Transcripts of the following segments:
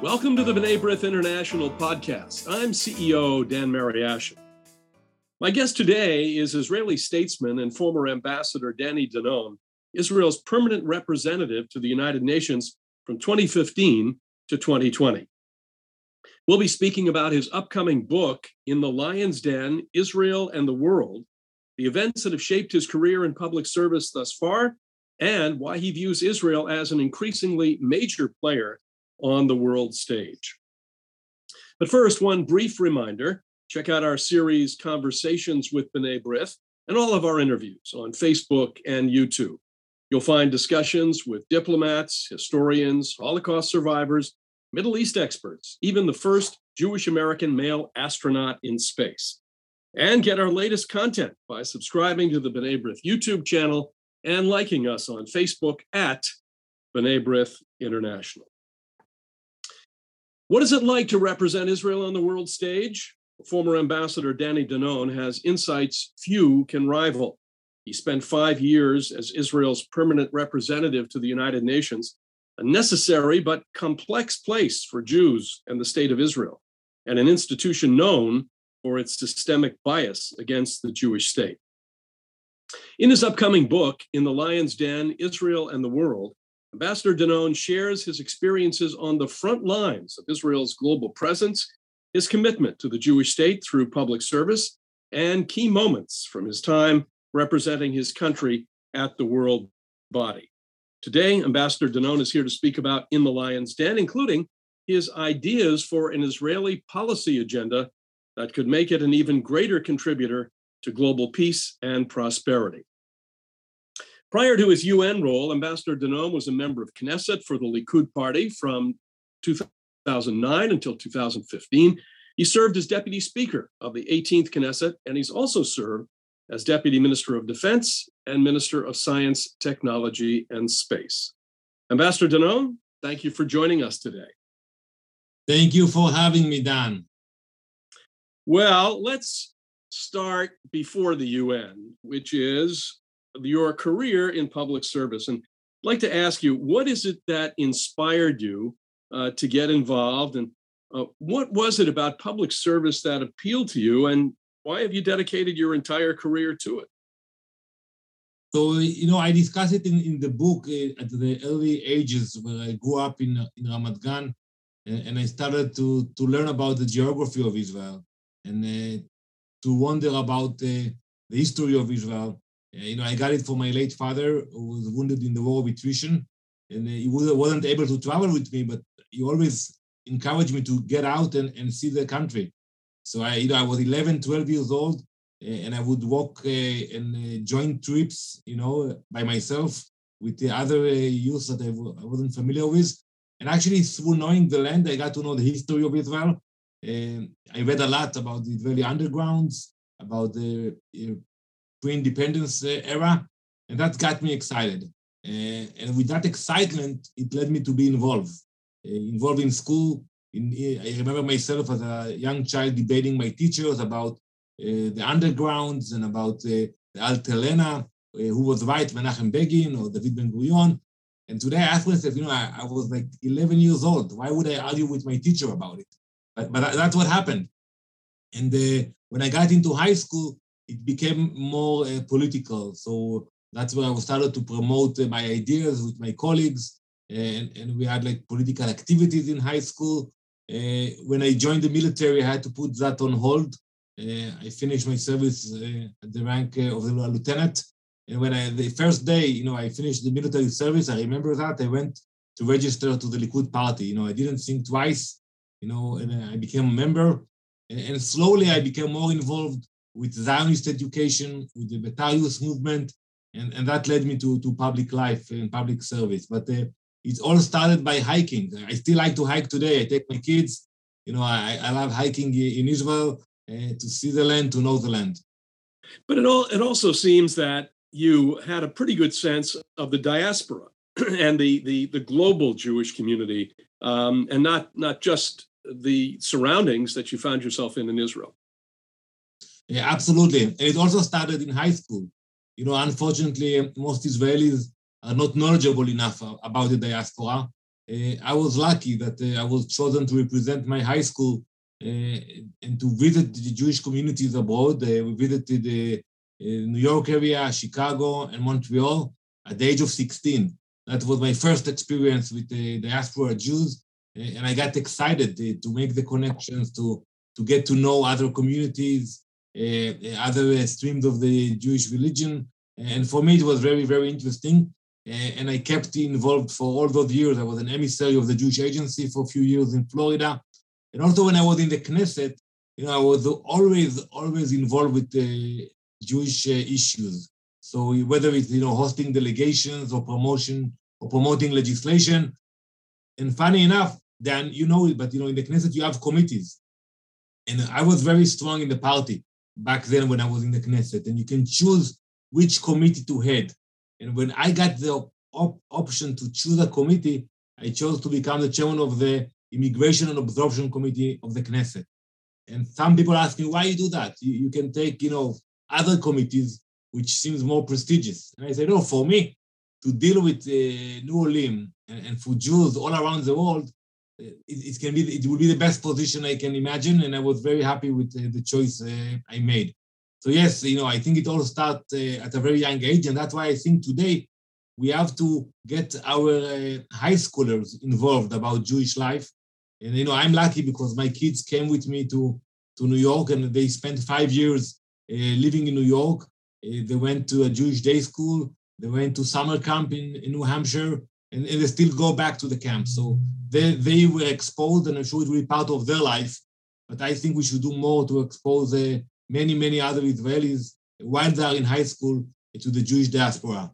Welcome to the B'nai B'rith International podcast. I'm CEO Dan Mariaschin. My guest today is Israeli statesman and former ambassador Danny Danon, Israel's permanent representative to the United Nations from 2015 to 2020. We'll be speaking about his upcoming book, In the Lion's Den: Israel and the World, the events that have shaped his career in public service thus far, and why he views Israel as an increasingly major player on the world stage. But first, one brief reminder, check out our series Conversations with B'nai B'rith and all of our interviews on Facebook and YouTube. You'll find discussions with diplomats, historians, Holocaust survivors, Middle East experts, even the first Jewish American male astronaut in space. And get our latest content by subscribing to the B'nai B'rith YouTube channel and liking us on Facebook at B'nai B'rith International. What is it like to represent Israel on the world stage? Former Ambassador Danny Danon has insights few can rival. He spent 5 years as Israel's permanent representative to the United Nations, a necessary but complex place for Jews and the state of Israel, and an institution known for its systemic bias against the Jewish state. In his upcoming book, In the Lion's Den: Israel and the World, Ambassador Danon shares his experiences on the front lines of Israel's global presence, his commitment to the Jewish state through public service, and key moments from his time representing his country at the world body. Today, Ambassador Danon is here to speak about In the Lion's Den, including his ideas for an Israeli policy agenda that could make it an even greater contributor to global peace and prosperity. Prior to his UN role, Ambassador Danon was a member of Knesset for the Likud Party from 2009 until 2015. He served as deputy speaker of the 18th Knesset, and he's also served as deputy minister of defense and minister of science, technology, and space. Ambassador Danon, thank you for joining us today. Thank you for having me, Dan. Well, let's start before the UN, which is your career in public service. And I'd like to ask you, what is it that inspired you to get involved? And what was it about public service that appealed to you? And why have you dedicated your entire career to it? So, you know, I discuss it in the book at the early ages where I grew up in Ramat Gan, and I started to learn about the geography of Israel and to wonder about the history of Israel. You know, I got it from my late father, who was wounded in the War of Attrition, and he wasn't able to travel with me, but he always encouraged me to get out and see the country. So I was 11, 12 years old, and I would walk and join trips, you know, by myself with the other youth that I wasn't familiar with. And actually, through knowing the land, I got to know the history of Israel. I read a lot about the Israeli undergrounds, about the pre-independence era, and that got me excited. And with that excitement, it led me to be involved in school. I remember myself as a young child debating my teachers about the undergrounds and about the Altalena, who was right, Menachem Begin or David Ben-Gurion. And today I asked myself, you know, I was like 11 years old. Why would I argue with my teacher about it? But that's what happened. And when I got into high school, it became more political. So that's where I started to promote my ideas with my colleagues. And we had like political activities in high school. When I joined the military, I had to put that on hold. I finished my service at the rank of the lieutenant. And when the first day, you know, I finished the military service, I remember that I went to register to the Likud Party. You know, I didn't think twice, you know, and I became a member. And slowly I became more involved with Zionist education, with the Betaryst movement, and that led me to public life and public service. But it all started by hiking. I still like to hike today. I take my kids. You know, I love hiking in Israel to see the land, to know the land. But it also seems that you had a pretty good sense of the diaspora and the global Jewish community, and not just the surroundings that you found yourself in Israel. Yeah, absolutely. And it also started in high school. You know, unfortunately, most Israelis are not knowledgeable enough about the diaspora. I was lucky that I was chosen to represent my high school and to visit the Jewish communities abroad. We visited the New York area, Chicago, and Montreal at the age of 16. That was my first experience with the diaspora Jews, and I got excited to make the connections, to get to know other communities, other streams of the Jewish religion. And for me, it was very, very interesting. And I kept involved for all those years. I was an emissary of the Jewish Agency for a few years in Florida. And also when I was in the Knesset, you know, I was always involved with Jewish issues. So whether it's, you know, hosting delegations or promotion or promoting legislation. And funny enough, Dan, you know it, but you know, in the Knesset, you have committees. And I was very strong in the party back then when I was in the Knesset. And you can choose which committee to head. And when I got the option to choose a committee, I chose to become the chairman of the Immigration and Absorption Committee of the Knesset. And some people ask me, why you do that? You can take, you know, other committees, which seems more prestigious. And I said, no, for me, to deal with New Orleans and for Jews all around the world, it will be the best position I can imagine. And I was very happy with the choice I made. So yes, you know, I think it all starts at a very young age. And that's why I think today we have to get our high schoolers involved about Jewish life. And, you know, I'm lucky because my kids came with me to New York, and they spent 5 years living in New York. They went to a Jewish day school. They went to summer camp in New Hampshire, and they still go back to the camp. So they were exposed, and I'm sure it will be part of their life. But I think we should do more to expose many, many other Israelis while they are in high school to the Jewish diaspora.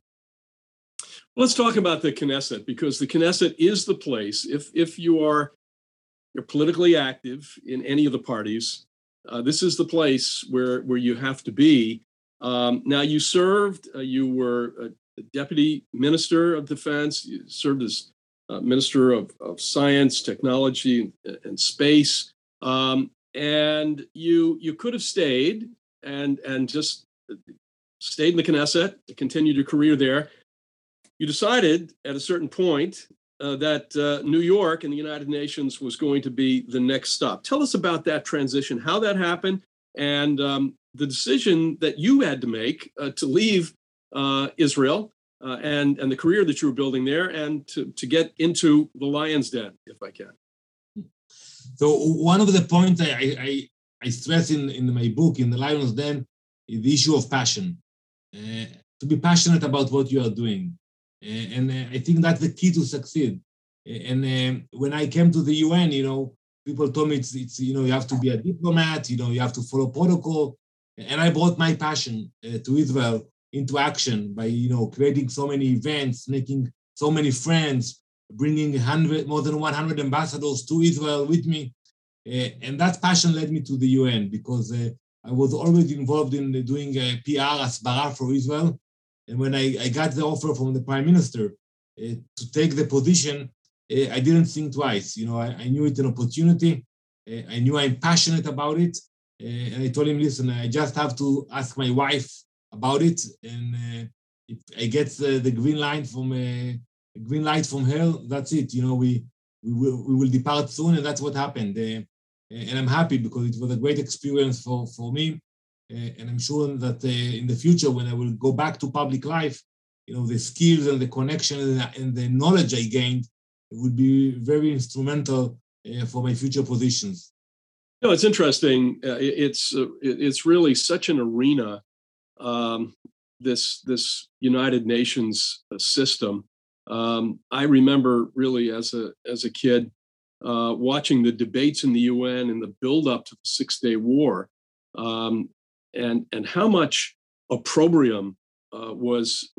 Let's talk about the Knesset, because the Knesset is the place. If you're politically active in any of the parties, this is the place where you have to be. Now, you served, you were a deputy minister of defense, you served as minister of science, technology, and space. And you could have stayed and just stayed in the Knesset, continued your career there. You decided at a certain point that New York and the United Nations was going to be the next stop. Tell us about that transition, how that happened, and the decision that you had to make to leave Israel and the career that you were building there, and to get into the Lion's Den, if I can. So one of the points I stress in my book, In the Lion's Den, is the issue of passion. To be passionate about what you are doing. And I think that's the key to succeed. And when I came to the UN, you know, people told me, it's you know, you have to be a diplomat, you know, you have to follow protocol. And I brought my passion to Israel into action by, you know, creating so many events, making so many friends, bringing more than 100 ambassadors to Israel with me. And that passion led me to the UN, because I was always involved in doing PR, Asbara for Israel. And when I got the offer from the prime minister to take the position, I didn't think twice. You know, I knew it's an opportunity. I knew I'm passionate about it. And I told him, listen, I just have to ask my wife about it. And if I get the green light from her, that's it. You know, we will depart soon, and that's what happened. And I'm happy because it was a great experience for me. And I'm sure that in the future, when I will go back to public life, you know, the skills and the connections and the knowledge I gained would be very instrumental for my future positions. No, it's interesting. It's really such an arena, this United Nations system. I remember really as a kid watching the debates in the UN and the build-up to the Six-Day War, and how much opprobrium was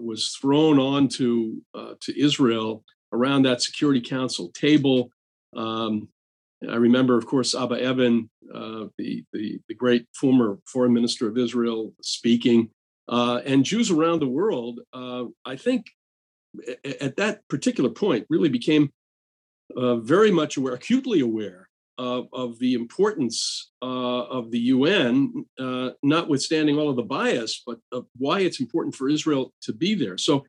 thrown onto to Israel around that Security Council table. I remember, of course, Abba Eban, the great former foreign minister of Israel, speaking, and Jews around the world. I think at that particular point, really became very much aware, acutely aware of the importance of the UN, notwithstanding all of the bias, but of why it's important for Israel to be there. So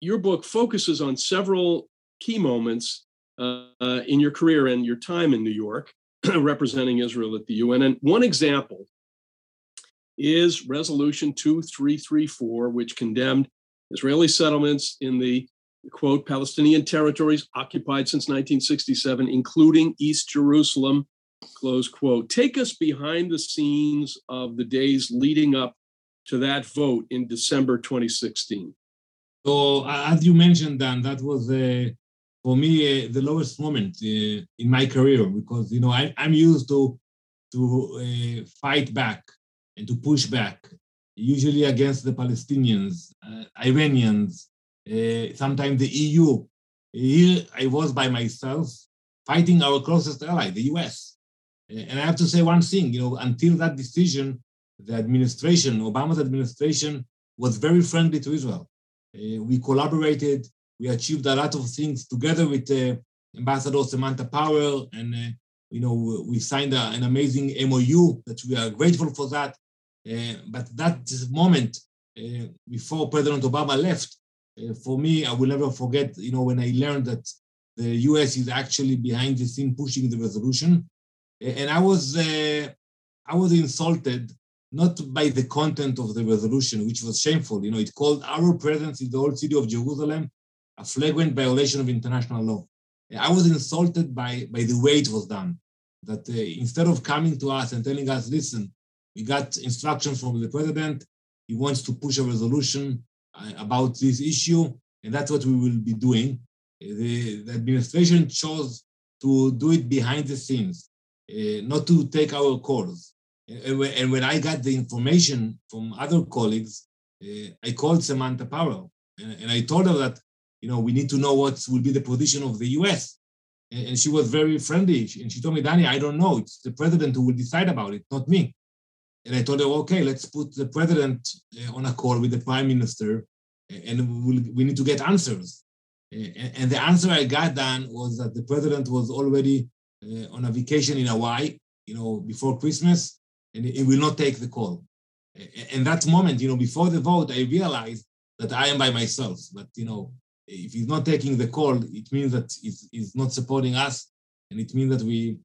your book focuses on several key moments in your career and your time in New York representing Israel at the UN. And one example is Resolution 2334, which condemned Israeli settlements in the, quote, Palestinian territories occupied since 1967, including East Jerusalem, close quote. Take us behind the scenes of the days leading up to that vote in December 2016. So, as you mentioned, Dan, that was, for me, the lowest moment in my career, because, you know, I'm used to fight back and to push back, usually against the Palestinians, Iranians, sometimes the EU. Here I was by myself fighting our closest ally, the US. And I have to say one thing, you know, until that decision, the administration, Obama's administration, was very friendly to Israel. We collaborated, we achieved a lot of things together with Ambassador Samantha Power, and you know, we signed an amazing MOU that we are grateful for that. But that moment before President Obama left, for me, I will never forget, you know, when I learned that the US is actually behind the scene pushing the resolution. And I was insulted, not by the content of the resolution, which was shameful. You know, it called our presence in the old city of Jerusalem a flagrant violation of international law. I was insulted by the way it was done, that instead of coming to us and telling us, listen, we got instructions from the president, he wants to push a resolution about this issue, and that's what we will be doing. The administration chose to do it behind the scenes, not to take our calls. And when I got the information from other colleagues, I called Samantha Power, and I told her that, you know, we need to know what will be the position of the US. And she was very friendly. And she told me, Danny, I don't know. It's the president who will decide about it, not me. And I told her, okay, let's put the president on a call with the prime minister, and we need to get answers. And the answer I got, Dan, was that the president was already on a vacation in Hawaii, you know, before Christmas, and he will not take the call. And that moment, you know, before the vote, I realized that I am by myself. But, you know, if he's not taking the call, it means that he's not supporting us. And it means that we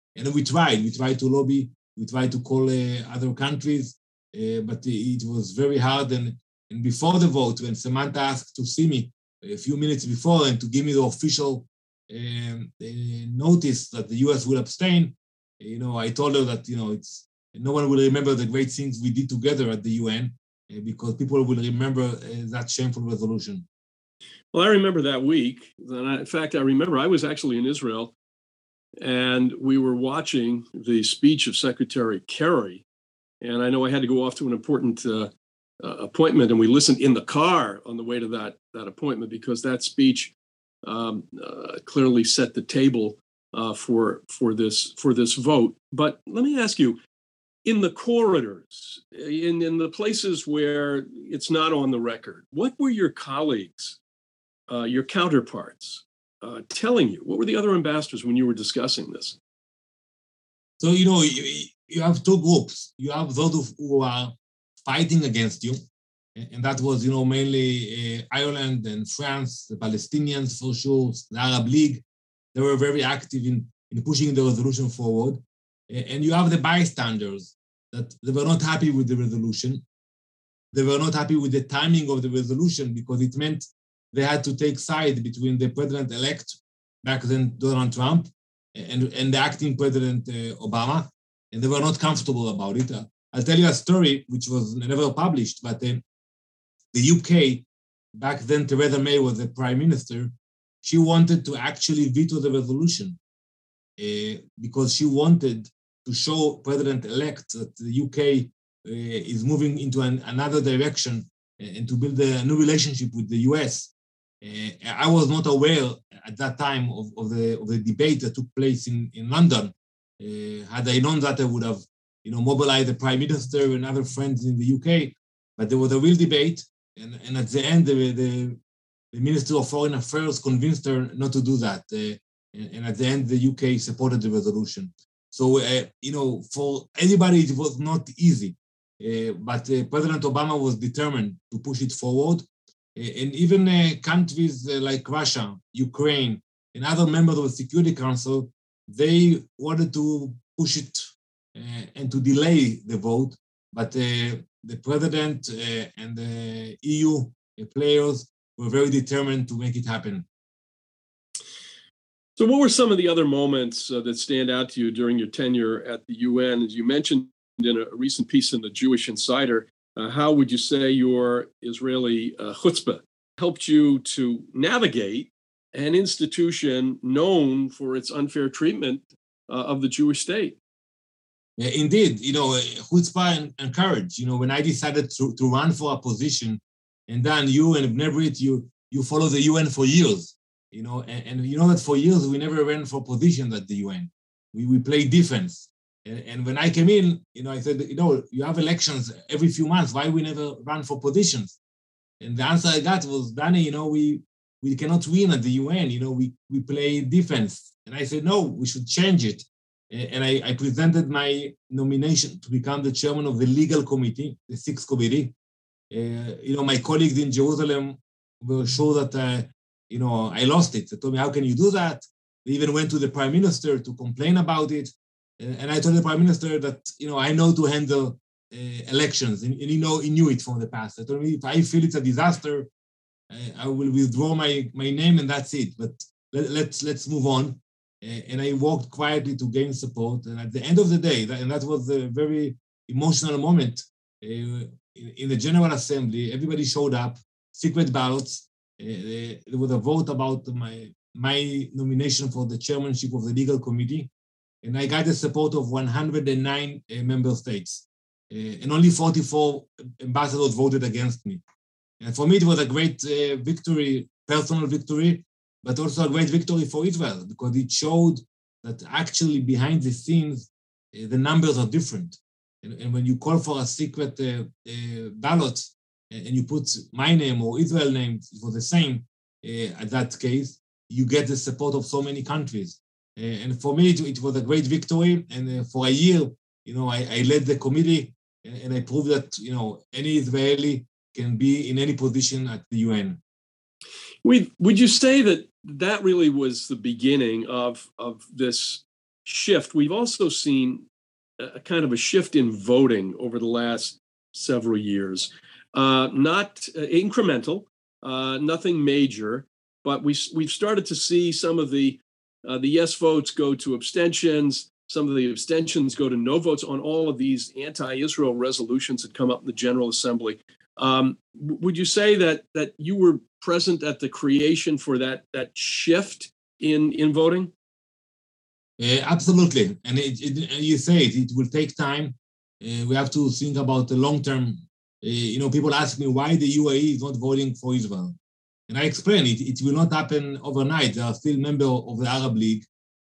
tried to lobby, we tried to call other countries, but it was very hard. And before the vote, when Samantha asked to see me a few minutes before and to give me the official notice that the US will abstain, you know, I told her that, you know, it's no one will remember the great things we did together at the UN, because people will remember that shameful resolution. Well, I remember that week. In fact, I remember I was actually in Israel, and we were watching the speech of Secretary Kerry. And I know I had to go off to an important appointment, and we listened in the car on the way to that appointment, because that speech clearly set the table for this vote. But let me ask you, in the corridors, in the places where it's not on the record, what were your colleagues, your counterparts, telling you? What were the other ambassadors when you were discussing this? So, you know, you have two groups. You have those who are fighting against you, and that was, you know, mainly Ireland and France, the Palestinians for sure, the Arab League. They were very active in pushing the resolution forward. And you have the bystanders that they were not happy with the resolution. They were not happy with the timing of the resolution, because it meant they had to take sides between the president-elect, back then Donald Trump, and the acting president Obama, and they were not comfortable about it. I'll tell you a story which was never published, but the UK, back then Theresa May was the prime minister, she wanted to actually veto the resolution because she wanted to show president-elect that the UK is moving into another direction and to build a new relationship with the US. I was not aware at that time of the debate that took place in London. Had I known that, I would have, you know, mobilized the prime minister and other friends in the UK. But there was a real debate, and at the end, the Minister of Foreign Affairs convinced her not to do that. And at the end, the UK supported the resolution. So, you know, for anybody, it was not easy. But President Obama was determined to push it forward. And even countries like Russia, Ukraine, and other members of the Security Council, they wanted to push it and to delay the vote. But the president and the EU players were very determined to make it happen. So what were some of the other moments that stand out to you during your tenure at the UN? As you mentioned in a recent piece in the Jewish Insider, how would you say your Israeli chutzpah helped you to navigate an institution known for its unfair treatment of the Jewish state? Yeah, indeed, you know, chutzpah and courage. You know, when I decided to run for a position, and Dan, you and B'nai B'rith, you follow the UN for years, you know, and you know that for years we never ran for positions at the UN. We played defense. And when I came in, you know, I said, you know, you have elections every few months. Why we never run for positions? And the answer I got was, Danny, you know, we cannot win at the UN. You know, we play defense. And I said, no, we should change it. And I presented my nomination to become the chairman of the legal committee, the sixth committee. You know, my colleagues in Jerusalem were sure that, you know, I lost it. They told me, how can you do that? They even went to the prime minister to complain about it. And I told the prime minister that, you know, I know to handle elections. And you know, he knew it from the past. I told him, if I feel it's a disaster, I will withdraw my name and that's it. But let's move on. And I walked quietly to gain support. And at the end of the day, that was a very emotional moment. In the General Assembly, everybody showed up, secret ballots. There was a vote about my nomination for the chairmanship of the legal committee. And I got the support of 109 member states. And only 44 ambassadors voted against me. And for me, it was a great victory, personal victory, but also a great victory for Israel, because it showed that actually behind the scenes, the numbers are different. And when you call for a secret ballot and you put my name or Israel name, it was the same at that case, you get the support of so many countries. And for me, it was a great victory. And for a year, you know, I led the committee and I proved that, you know, any Israeli can be in any position at the UN. Would you say that really was the beginning of this shift? We've also seen a kind of a shift in voting over the last several years. Not incremental, nothing major, but we've started to see some of the yes votes go to abstentions. Some of the abstentions go to no votes on all of these anti-Israel resolutions that come up in the General Assembly. Would you say that you were present at the creation for that shift in voting? Absolutely, and you say it will take time. We have to think about the long term. You know, people ask me why the UAE is not voting for Israel, and I explain it will not happen overnight. They are still members of the Arab League.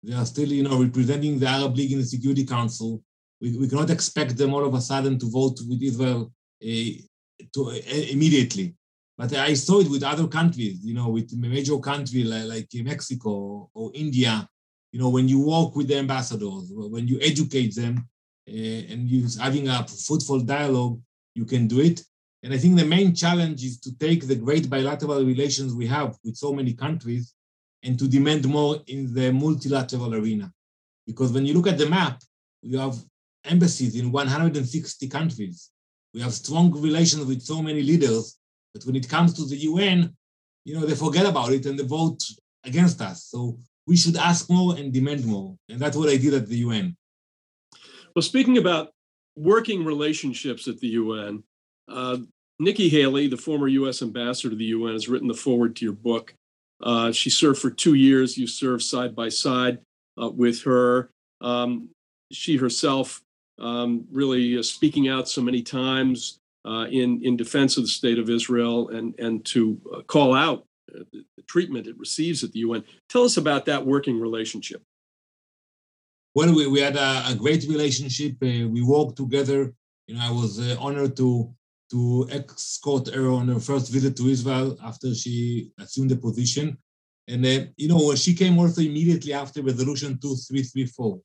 They are still, you know, representing the Arab League in the Security Council. We cannot expect them all of a sudden to vote with Israel immediately. But I saw it with other countries, you know, with major countries like Mexico or India. You know, when you walk with the ambassadors, when you educate them and you're having a fruitful dialogue, you can do it. And I think the main challenge is to take the great bilateral relations we have with so many countries and to demand more in the multilateral arena. Because when you look at the map, we have embassies in 160 countries. We have strong relations with so many leaders, but when it comes to the UN, you know, they forget about it and they vote against us. So we should ask more and demand more. And that's what I did at the UN. Well, speaking about working relationships at the UN, Nikki Haley, the former U.S. ambassador to the UN, has written the foreword to your book. She served for 2 years. You served side by side with her. She herself really speaking out so many times in defense of the state of Israel and to call out the treatment it receives at the UN. Tell us about that working relationship. Well, we had a great relationship. We worked together. You know, I was honored to escort her on her first visit to Israel after she assumed the position. And then, you know, she came also immediately after Resolution 2334.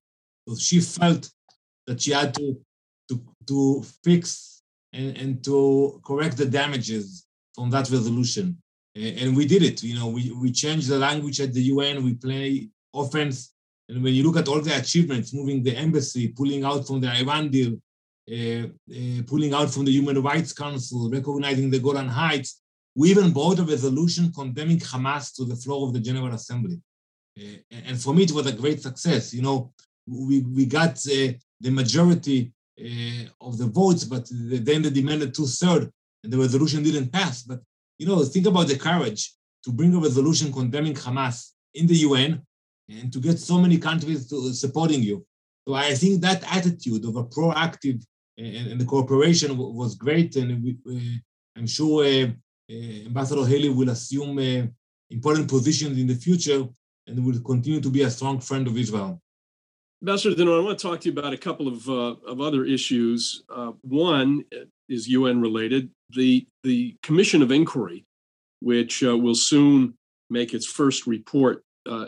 So she felt that she had to fix and to correct the damages from that resolution. And we did it. You know, we changed the language at the UN. We play offense. And when you look at all the achievements, moving the embassy, pulling out from the Iran deal, pulling out from the Human Rights Council, recognizing the Golan Heights, we even brought a resolution condemning Hamas to the floor of the General Assembly. And for me, it was a great success. You know, we got the majority of the votes, but then they demanded 2/3, and the resolution didn't pass. But, you know, think about the courage to bring a resolution condemning Hamas in the UN and to get so many countries supporting you. So I think that attitude of a proactive and the cooperation was great. And I'm sure Ambassador Haley will assume important positions in the future and will continue to be a strong friend of Israel. Ambassador Danon, I want to talk to you about a couple of other issues. One is UN related. The Commission of Inquiry, which will soon make its first report,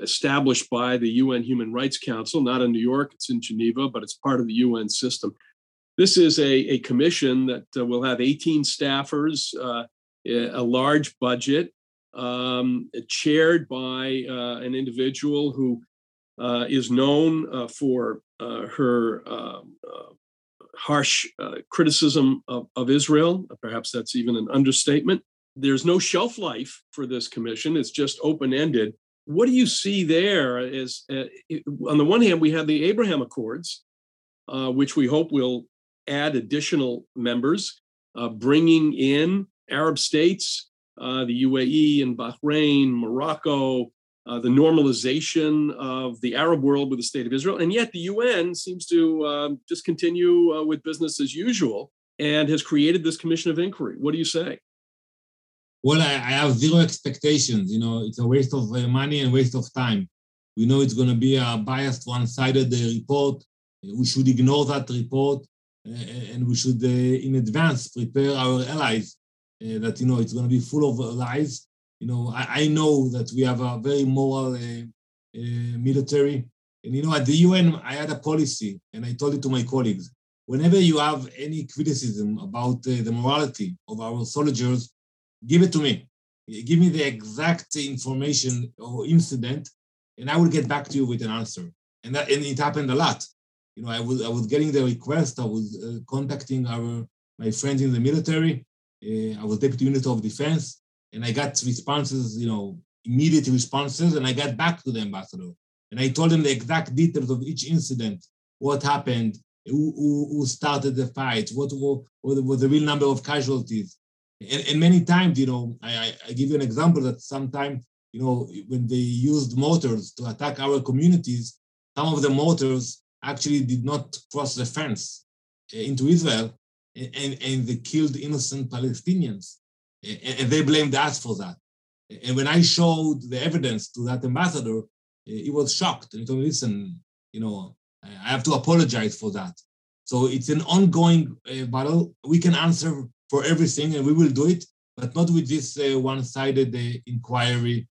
established by the UN Human Rights Council, not in New York, it's in Geneva, but it's part of the UN system. This is a commission that will have 18 staffers, a large budget, chaired by an individual who is known for her harsh criticism of Israel. Perhaps that's even an understatement. There's no shelf life for this commission. It's just open-ended. What do you see there? As, on the one hand, we have the Abraham Accords, which we hope will add additional members, bringing in Arab states, the UAE and Bahrain, Morocco, the normalization of the Arab world with the state of Israel. And yet the UN seems to just continue with business as usual and has created this commission of inquiry. What do you say? Well, I have zero expectations. You know, it's a waste of money and waste of time. We know it's going to be a biased, one-sided report. We should ignore that report, and we should, in advance, prepare our allies that, you know, it's going to be full of lies. You know, I know that we have a very moral military. And, you know, at the UN, I had a policy, and I told it to my colleagues. Whenever you have any criticism about the morality of our soldiers, give it to me. Give me the exact information or incident, and I will get back to you with an answer. And it happened a lot. You know, I was getting the request. I was contacting my friends in the military. I was Deputy Minister of Defense. And I got responses, you know, immediate responses, and I got back to the ambassador. And I told him the exact details of each incident, what happened, who started the fight, what was the real number of casualties. And many times, you know, I give you an example that sometimes, you know, when they used mortars to attack our communities, some of the mortars actually did not cross the fence into Israel, and they killed innocent Palestinians. And they blamed us for that. And when I showed the evidence to that ambassador, he was shocked. And he told me, listen, you know, I have to apologize for that. So it's an ongoing battle. We can answer for everything, and we will do it, but not with this one-sided inquiry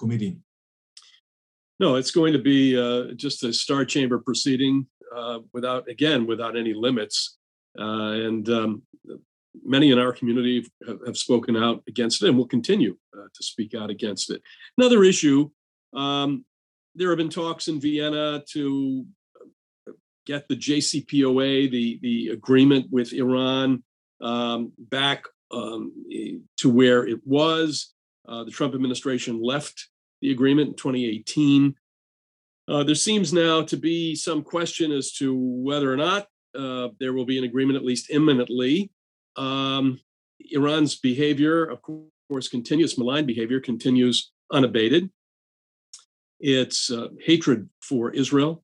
committee. No, it's going to be just a star chamber proceeding without any limits. Many in our community have spoken out against it and will continue to speak out against it. Another issue, there have been talks in Vienna to get the JCPOA, the agreement with Iran, back to where it was. The Trump administration left the agreement in 2018. There seems now to be some question as to whether or not there will be an agreement, at least imminently. Iran's behavior, of course, continues, malign behavior continues unabated. Its hatred for Israel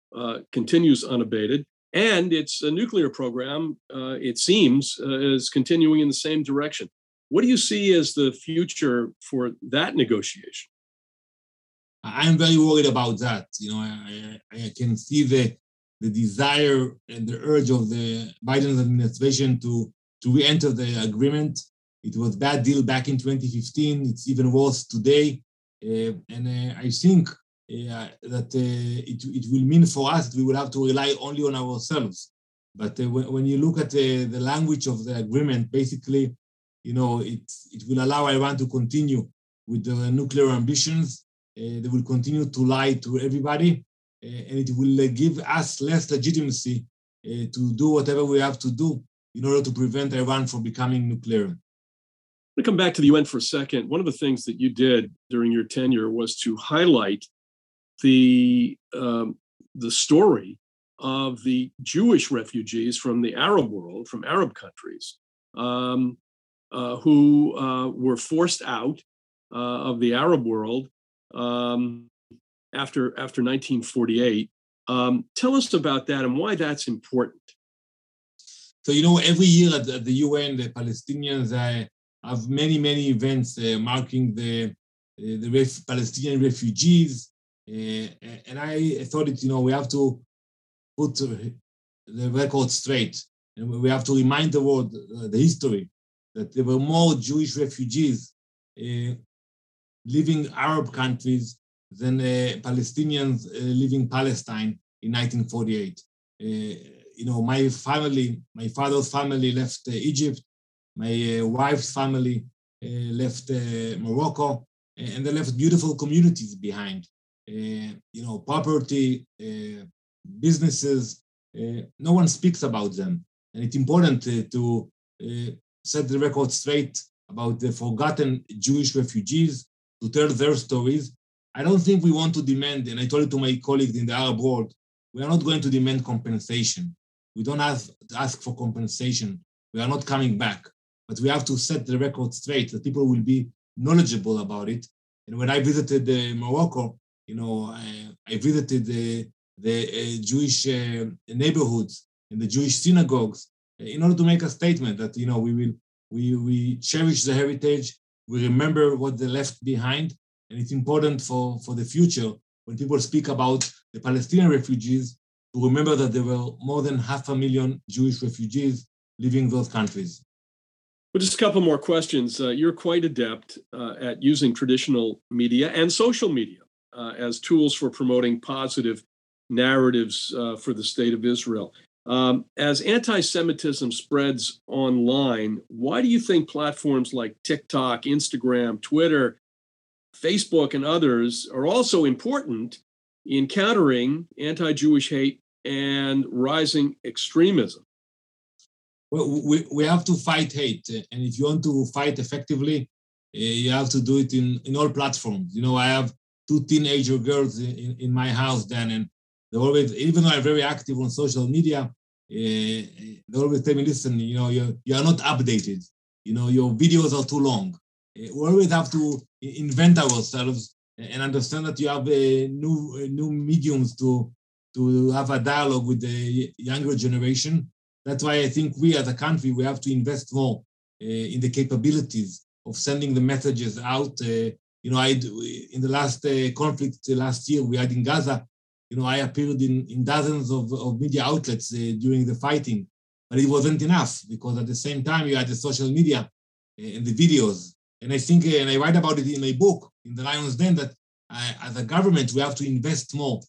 continues unabated. And its nuclear program, it seems, is continuing in the same direction. What do you see as the future for that negotiation? I'm very worried about that. You know, I can see the desire and the urge of the Biden administration to re-enter the agreement. It was a bad deal back in 2015. It's even worse today. And I think that it will mean for us that we will have to rely only on ourselves. But when you look at the language of the agreement, basically you know, it will allow Iran to continue with their nuclear ambitions. They will continue to lie to everybody, and it will give us less legitimacy to do whatever we have to do in order to prevent Iran from becoming nuclear. I'm going to come back to the UN for a second. One of the things that you did during your tenure was to highlight the story of the Jewish refugees from the Arab world, from Arab countries, who were forced out of the Arab world after 1948. Tell us about that and why that's important. So, you know, every year at the UN, the Palestinians have many events marking the Palestinian refugees. And I thought it, you know, we have to put the record straight. And we have to remind the world, the history, that there were more Jewish refugees leaving Arab countries than Palestinians leaving Palestine in 1948. You know, my father's family left Egypt, my wife's family left Morocco, and they left beautiful communities behind. You know, property, businesses, no one speaks about them. And it's important to set the record straight about the forgotten Jewish refugees, to tell their stories. I don't think we want to demand, and I told it to my colleagues in the Arab world, we are not going to demand compensation. We don't have to ask for compensation. We are not coming back. But we have to set the record straight, that people will be knowledgeable about it. And when I visited Morocco, you know, I visited the Jewish neighborhoods and the Jewish synagogues in order to make a statement that, you know, we cherish the heritage, we remember what they left behind, and it's important for the future, when people speak about the Palestinian refugees, to remember that there were more than 500,000 Jewish refugees leaving those countries. Well, just a couple more questions. You're quite adept at using traditional media and social media as tools for promoting positive narratives for the state of Israel. As anti-Semitism spreads online, why do you think platforms like TikTok, Instagram, Twitter, Facebook, and others are also important in countering anti-Jewish hate and rising extremism? Well, we have to fight hate. And if you want to fight effectively, you have to do it in all platforms. You know, I have two teenager girls in my house, Dan, and they always, even though I'm very active on social media, they always tell me, listen, you know, you're not updated. You know, your videos are too long. We always have to invent ourselves and understand that you have new mediums to have a dialogue with the younger generation. That's why I think we as a country, we have to invest more in the capabilities of sending the messages out. You know, in the last conflict last year we had in Gaza, you know, I appeared in dozens of media outlets during the fighting, but it wasn't enough, because at the same time you had the social media and the videos. And I think, and I write about it in my book, In the Lion's Den, that as a government, we have to invest more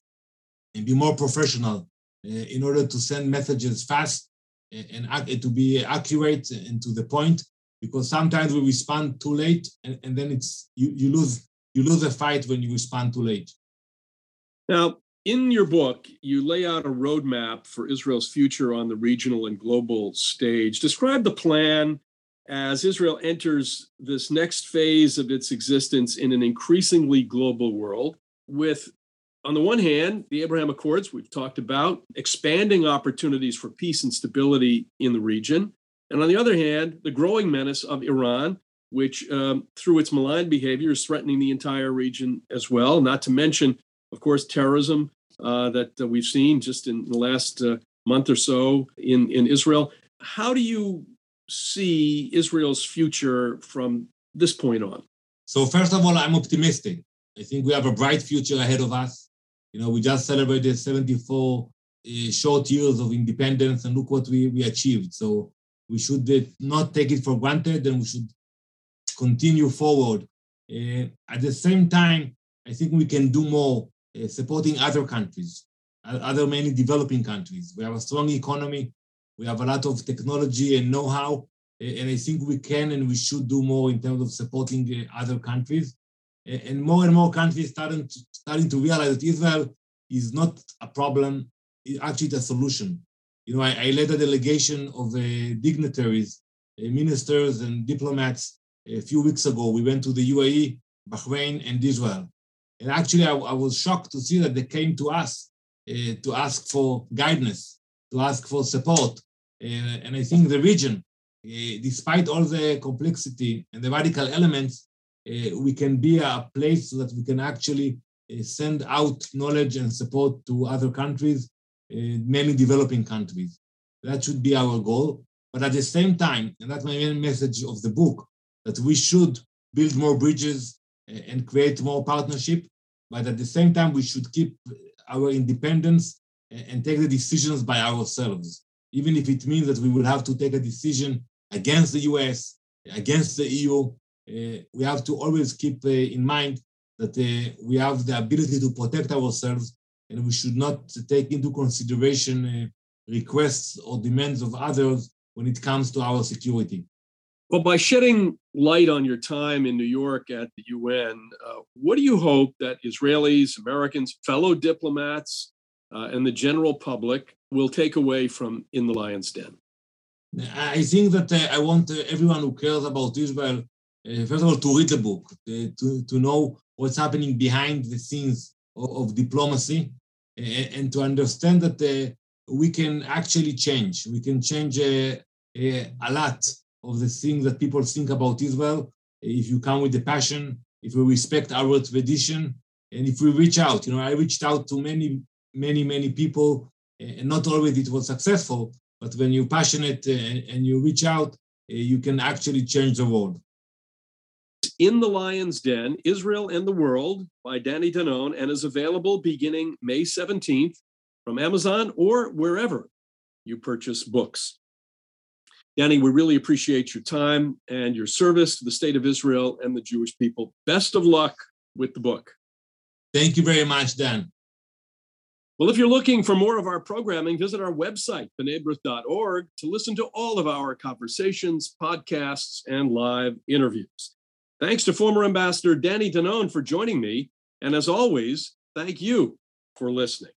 and be more professional in order to send messages fast and to be accurate and to the point, because sometimes we respond too late, and then it's you lose a fight when you respond too late. Now, in your book, you lay out a roadmap for Israel's future on the regional and global stage. Describe the plan as Israel enters this next phase of its existence in an increasingly global world, with, on the one hand, the Abraham Accords we've talked about, expanding opportunities for peace and stability in the region, and on the other hand, the growing menace of Iran, which, through its malign behavior, is threatening the entire region as well, not to mention, of course, terrorism that we've seen just in the last month or so in Israel. How do you see Israel's future from this point on? So first of all, I'm optimistic. I think we have a bright future ahead of us. You know, we just celebrated 74 short years of independence, and look what we achieved. So we should not take it for granted, and we should continue forward. At the same time, I think we can do more supporting other countries, other mainly developing countries. We have a strong economy. We have a lot of technology and know-how, And I think we can and we should do more in terms of supporting other countries. And more countries starting to realize that Israel is not a problem, it's actually a solution. You know, I led a delegation of dignitaries, ministers and diplomats a few weeks ago. We went to the UAE, Bahrain and Israel. And actually I was shocked to see that they came to us to ask for guidance, to ask for support. And I think the region, despite all the complexity and the radical elements, we can be a place that we can actually send out knowledge and support to other countries, mainly developing countries. That should be our goal. But at the same time, and that's my main message of the book, that we should build more bridges and create more partnership. But at the same time, we should keep our independence and take the decisions by ourselves, even if it means that we will have to take a decision against the US, against the EU. We have to always keep in mind that we have the ability to protect ourselves, and we should not take into consideration requests or demands of others when it comes to our security. Well, by shedding light on your time in New York at the UN, what do you hope that Israelis, Americans, fellow diplomats, and the general public will take away from In the Lion's Den? I think that I want everyone who cares about Israel, first of all, to read the book, to know what's happening behind the scenes of diplomacy, and to understand that we can actually change. We can change a lot of the things that people think about Israel, if you come with the passion, if we respect our tradition, and if we reach out. You know, I reached out to many people, and not always it was successful, but when you're passionate and you reach out, you can actually change the world. In the Lion's Den, Israel and the World by Danny Danon, and is available beginning May 17th from Amazon or wherever you purchase books. Danny, we really appreciate your time and your service to the state of Israel and the Jewish people. Best of luck with the book. Thank you very much, Dan. Well, if you're looking for more of our programming, visit our website, b'nai-b'rith.org, to listen to all of our conversations, podcasts, and live interviews. Thanks to former Ambassador Danny Danon for joining me. And as always, thank you for listening.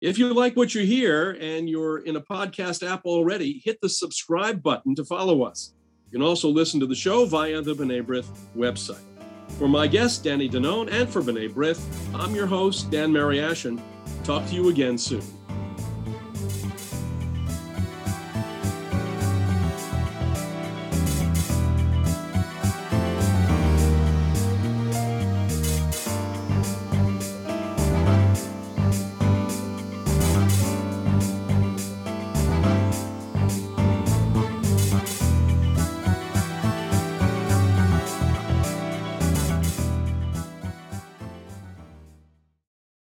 If you like what you hear and you're in a podcast app already, hit the subscribe button to follow us. You can also listen to the show via the B'nai B'rith website. For my guest, Danny Danon, and for B'nai B'rith, I'm your host, Dan Mariaschin. Talk to you again soon.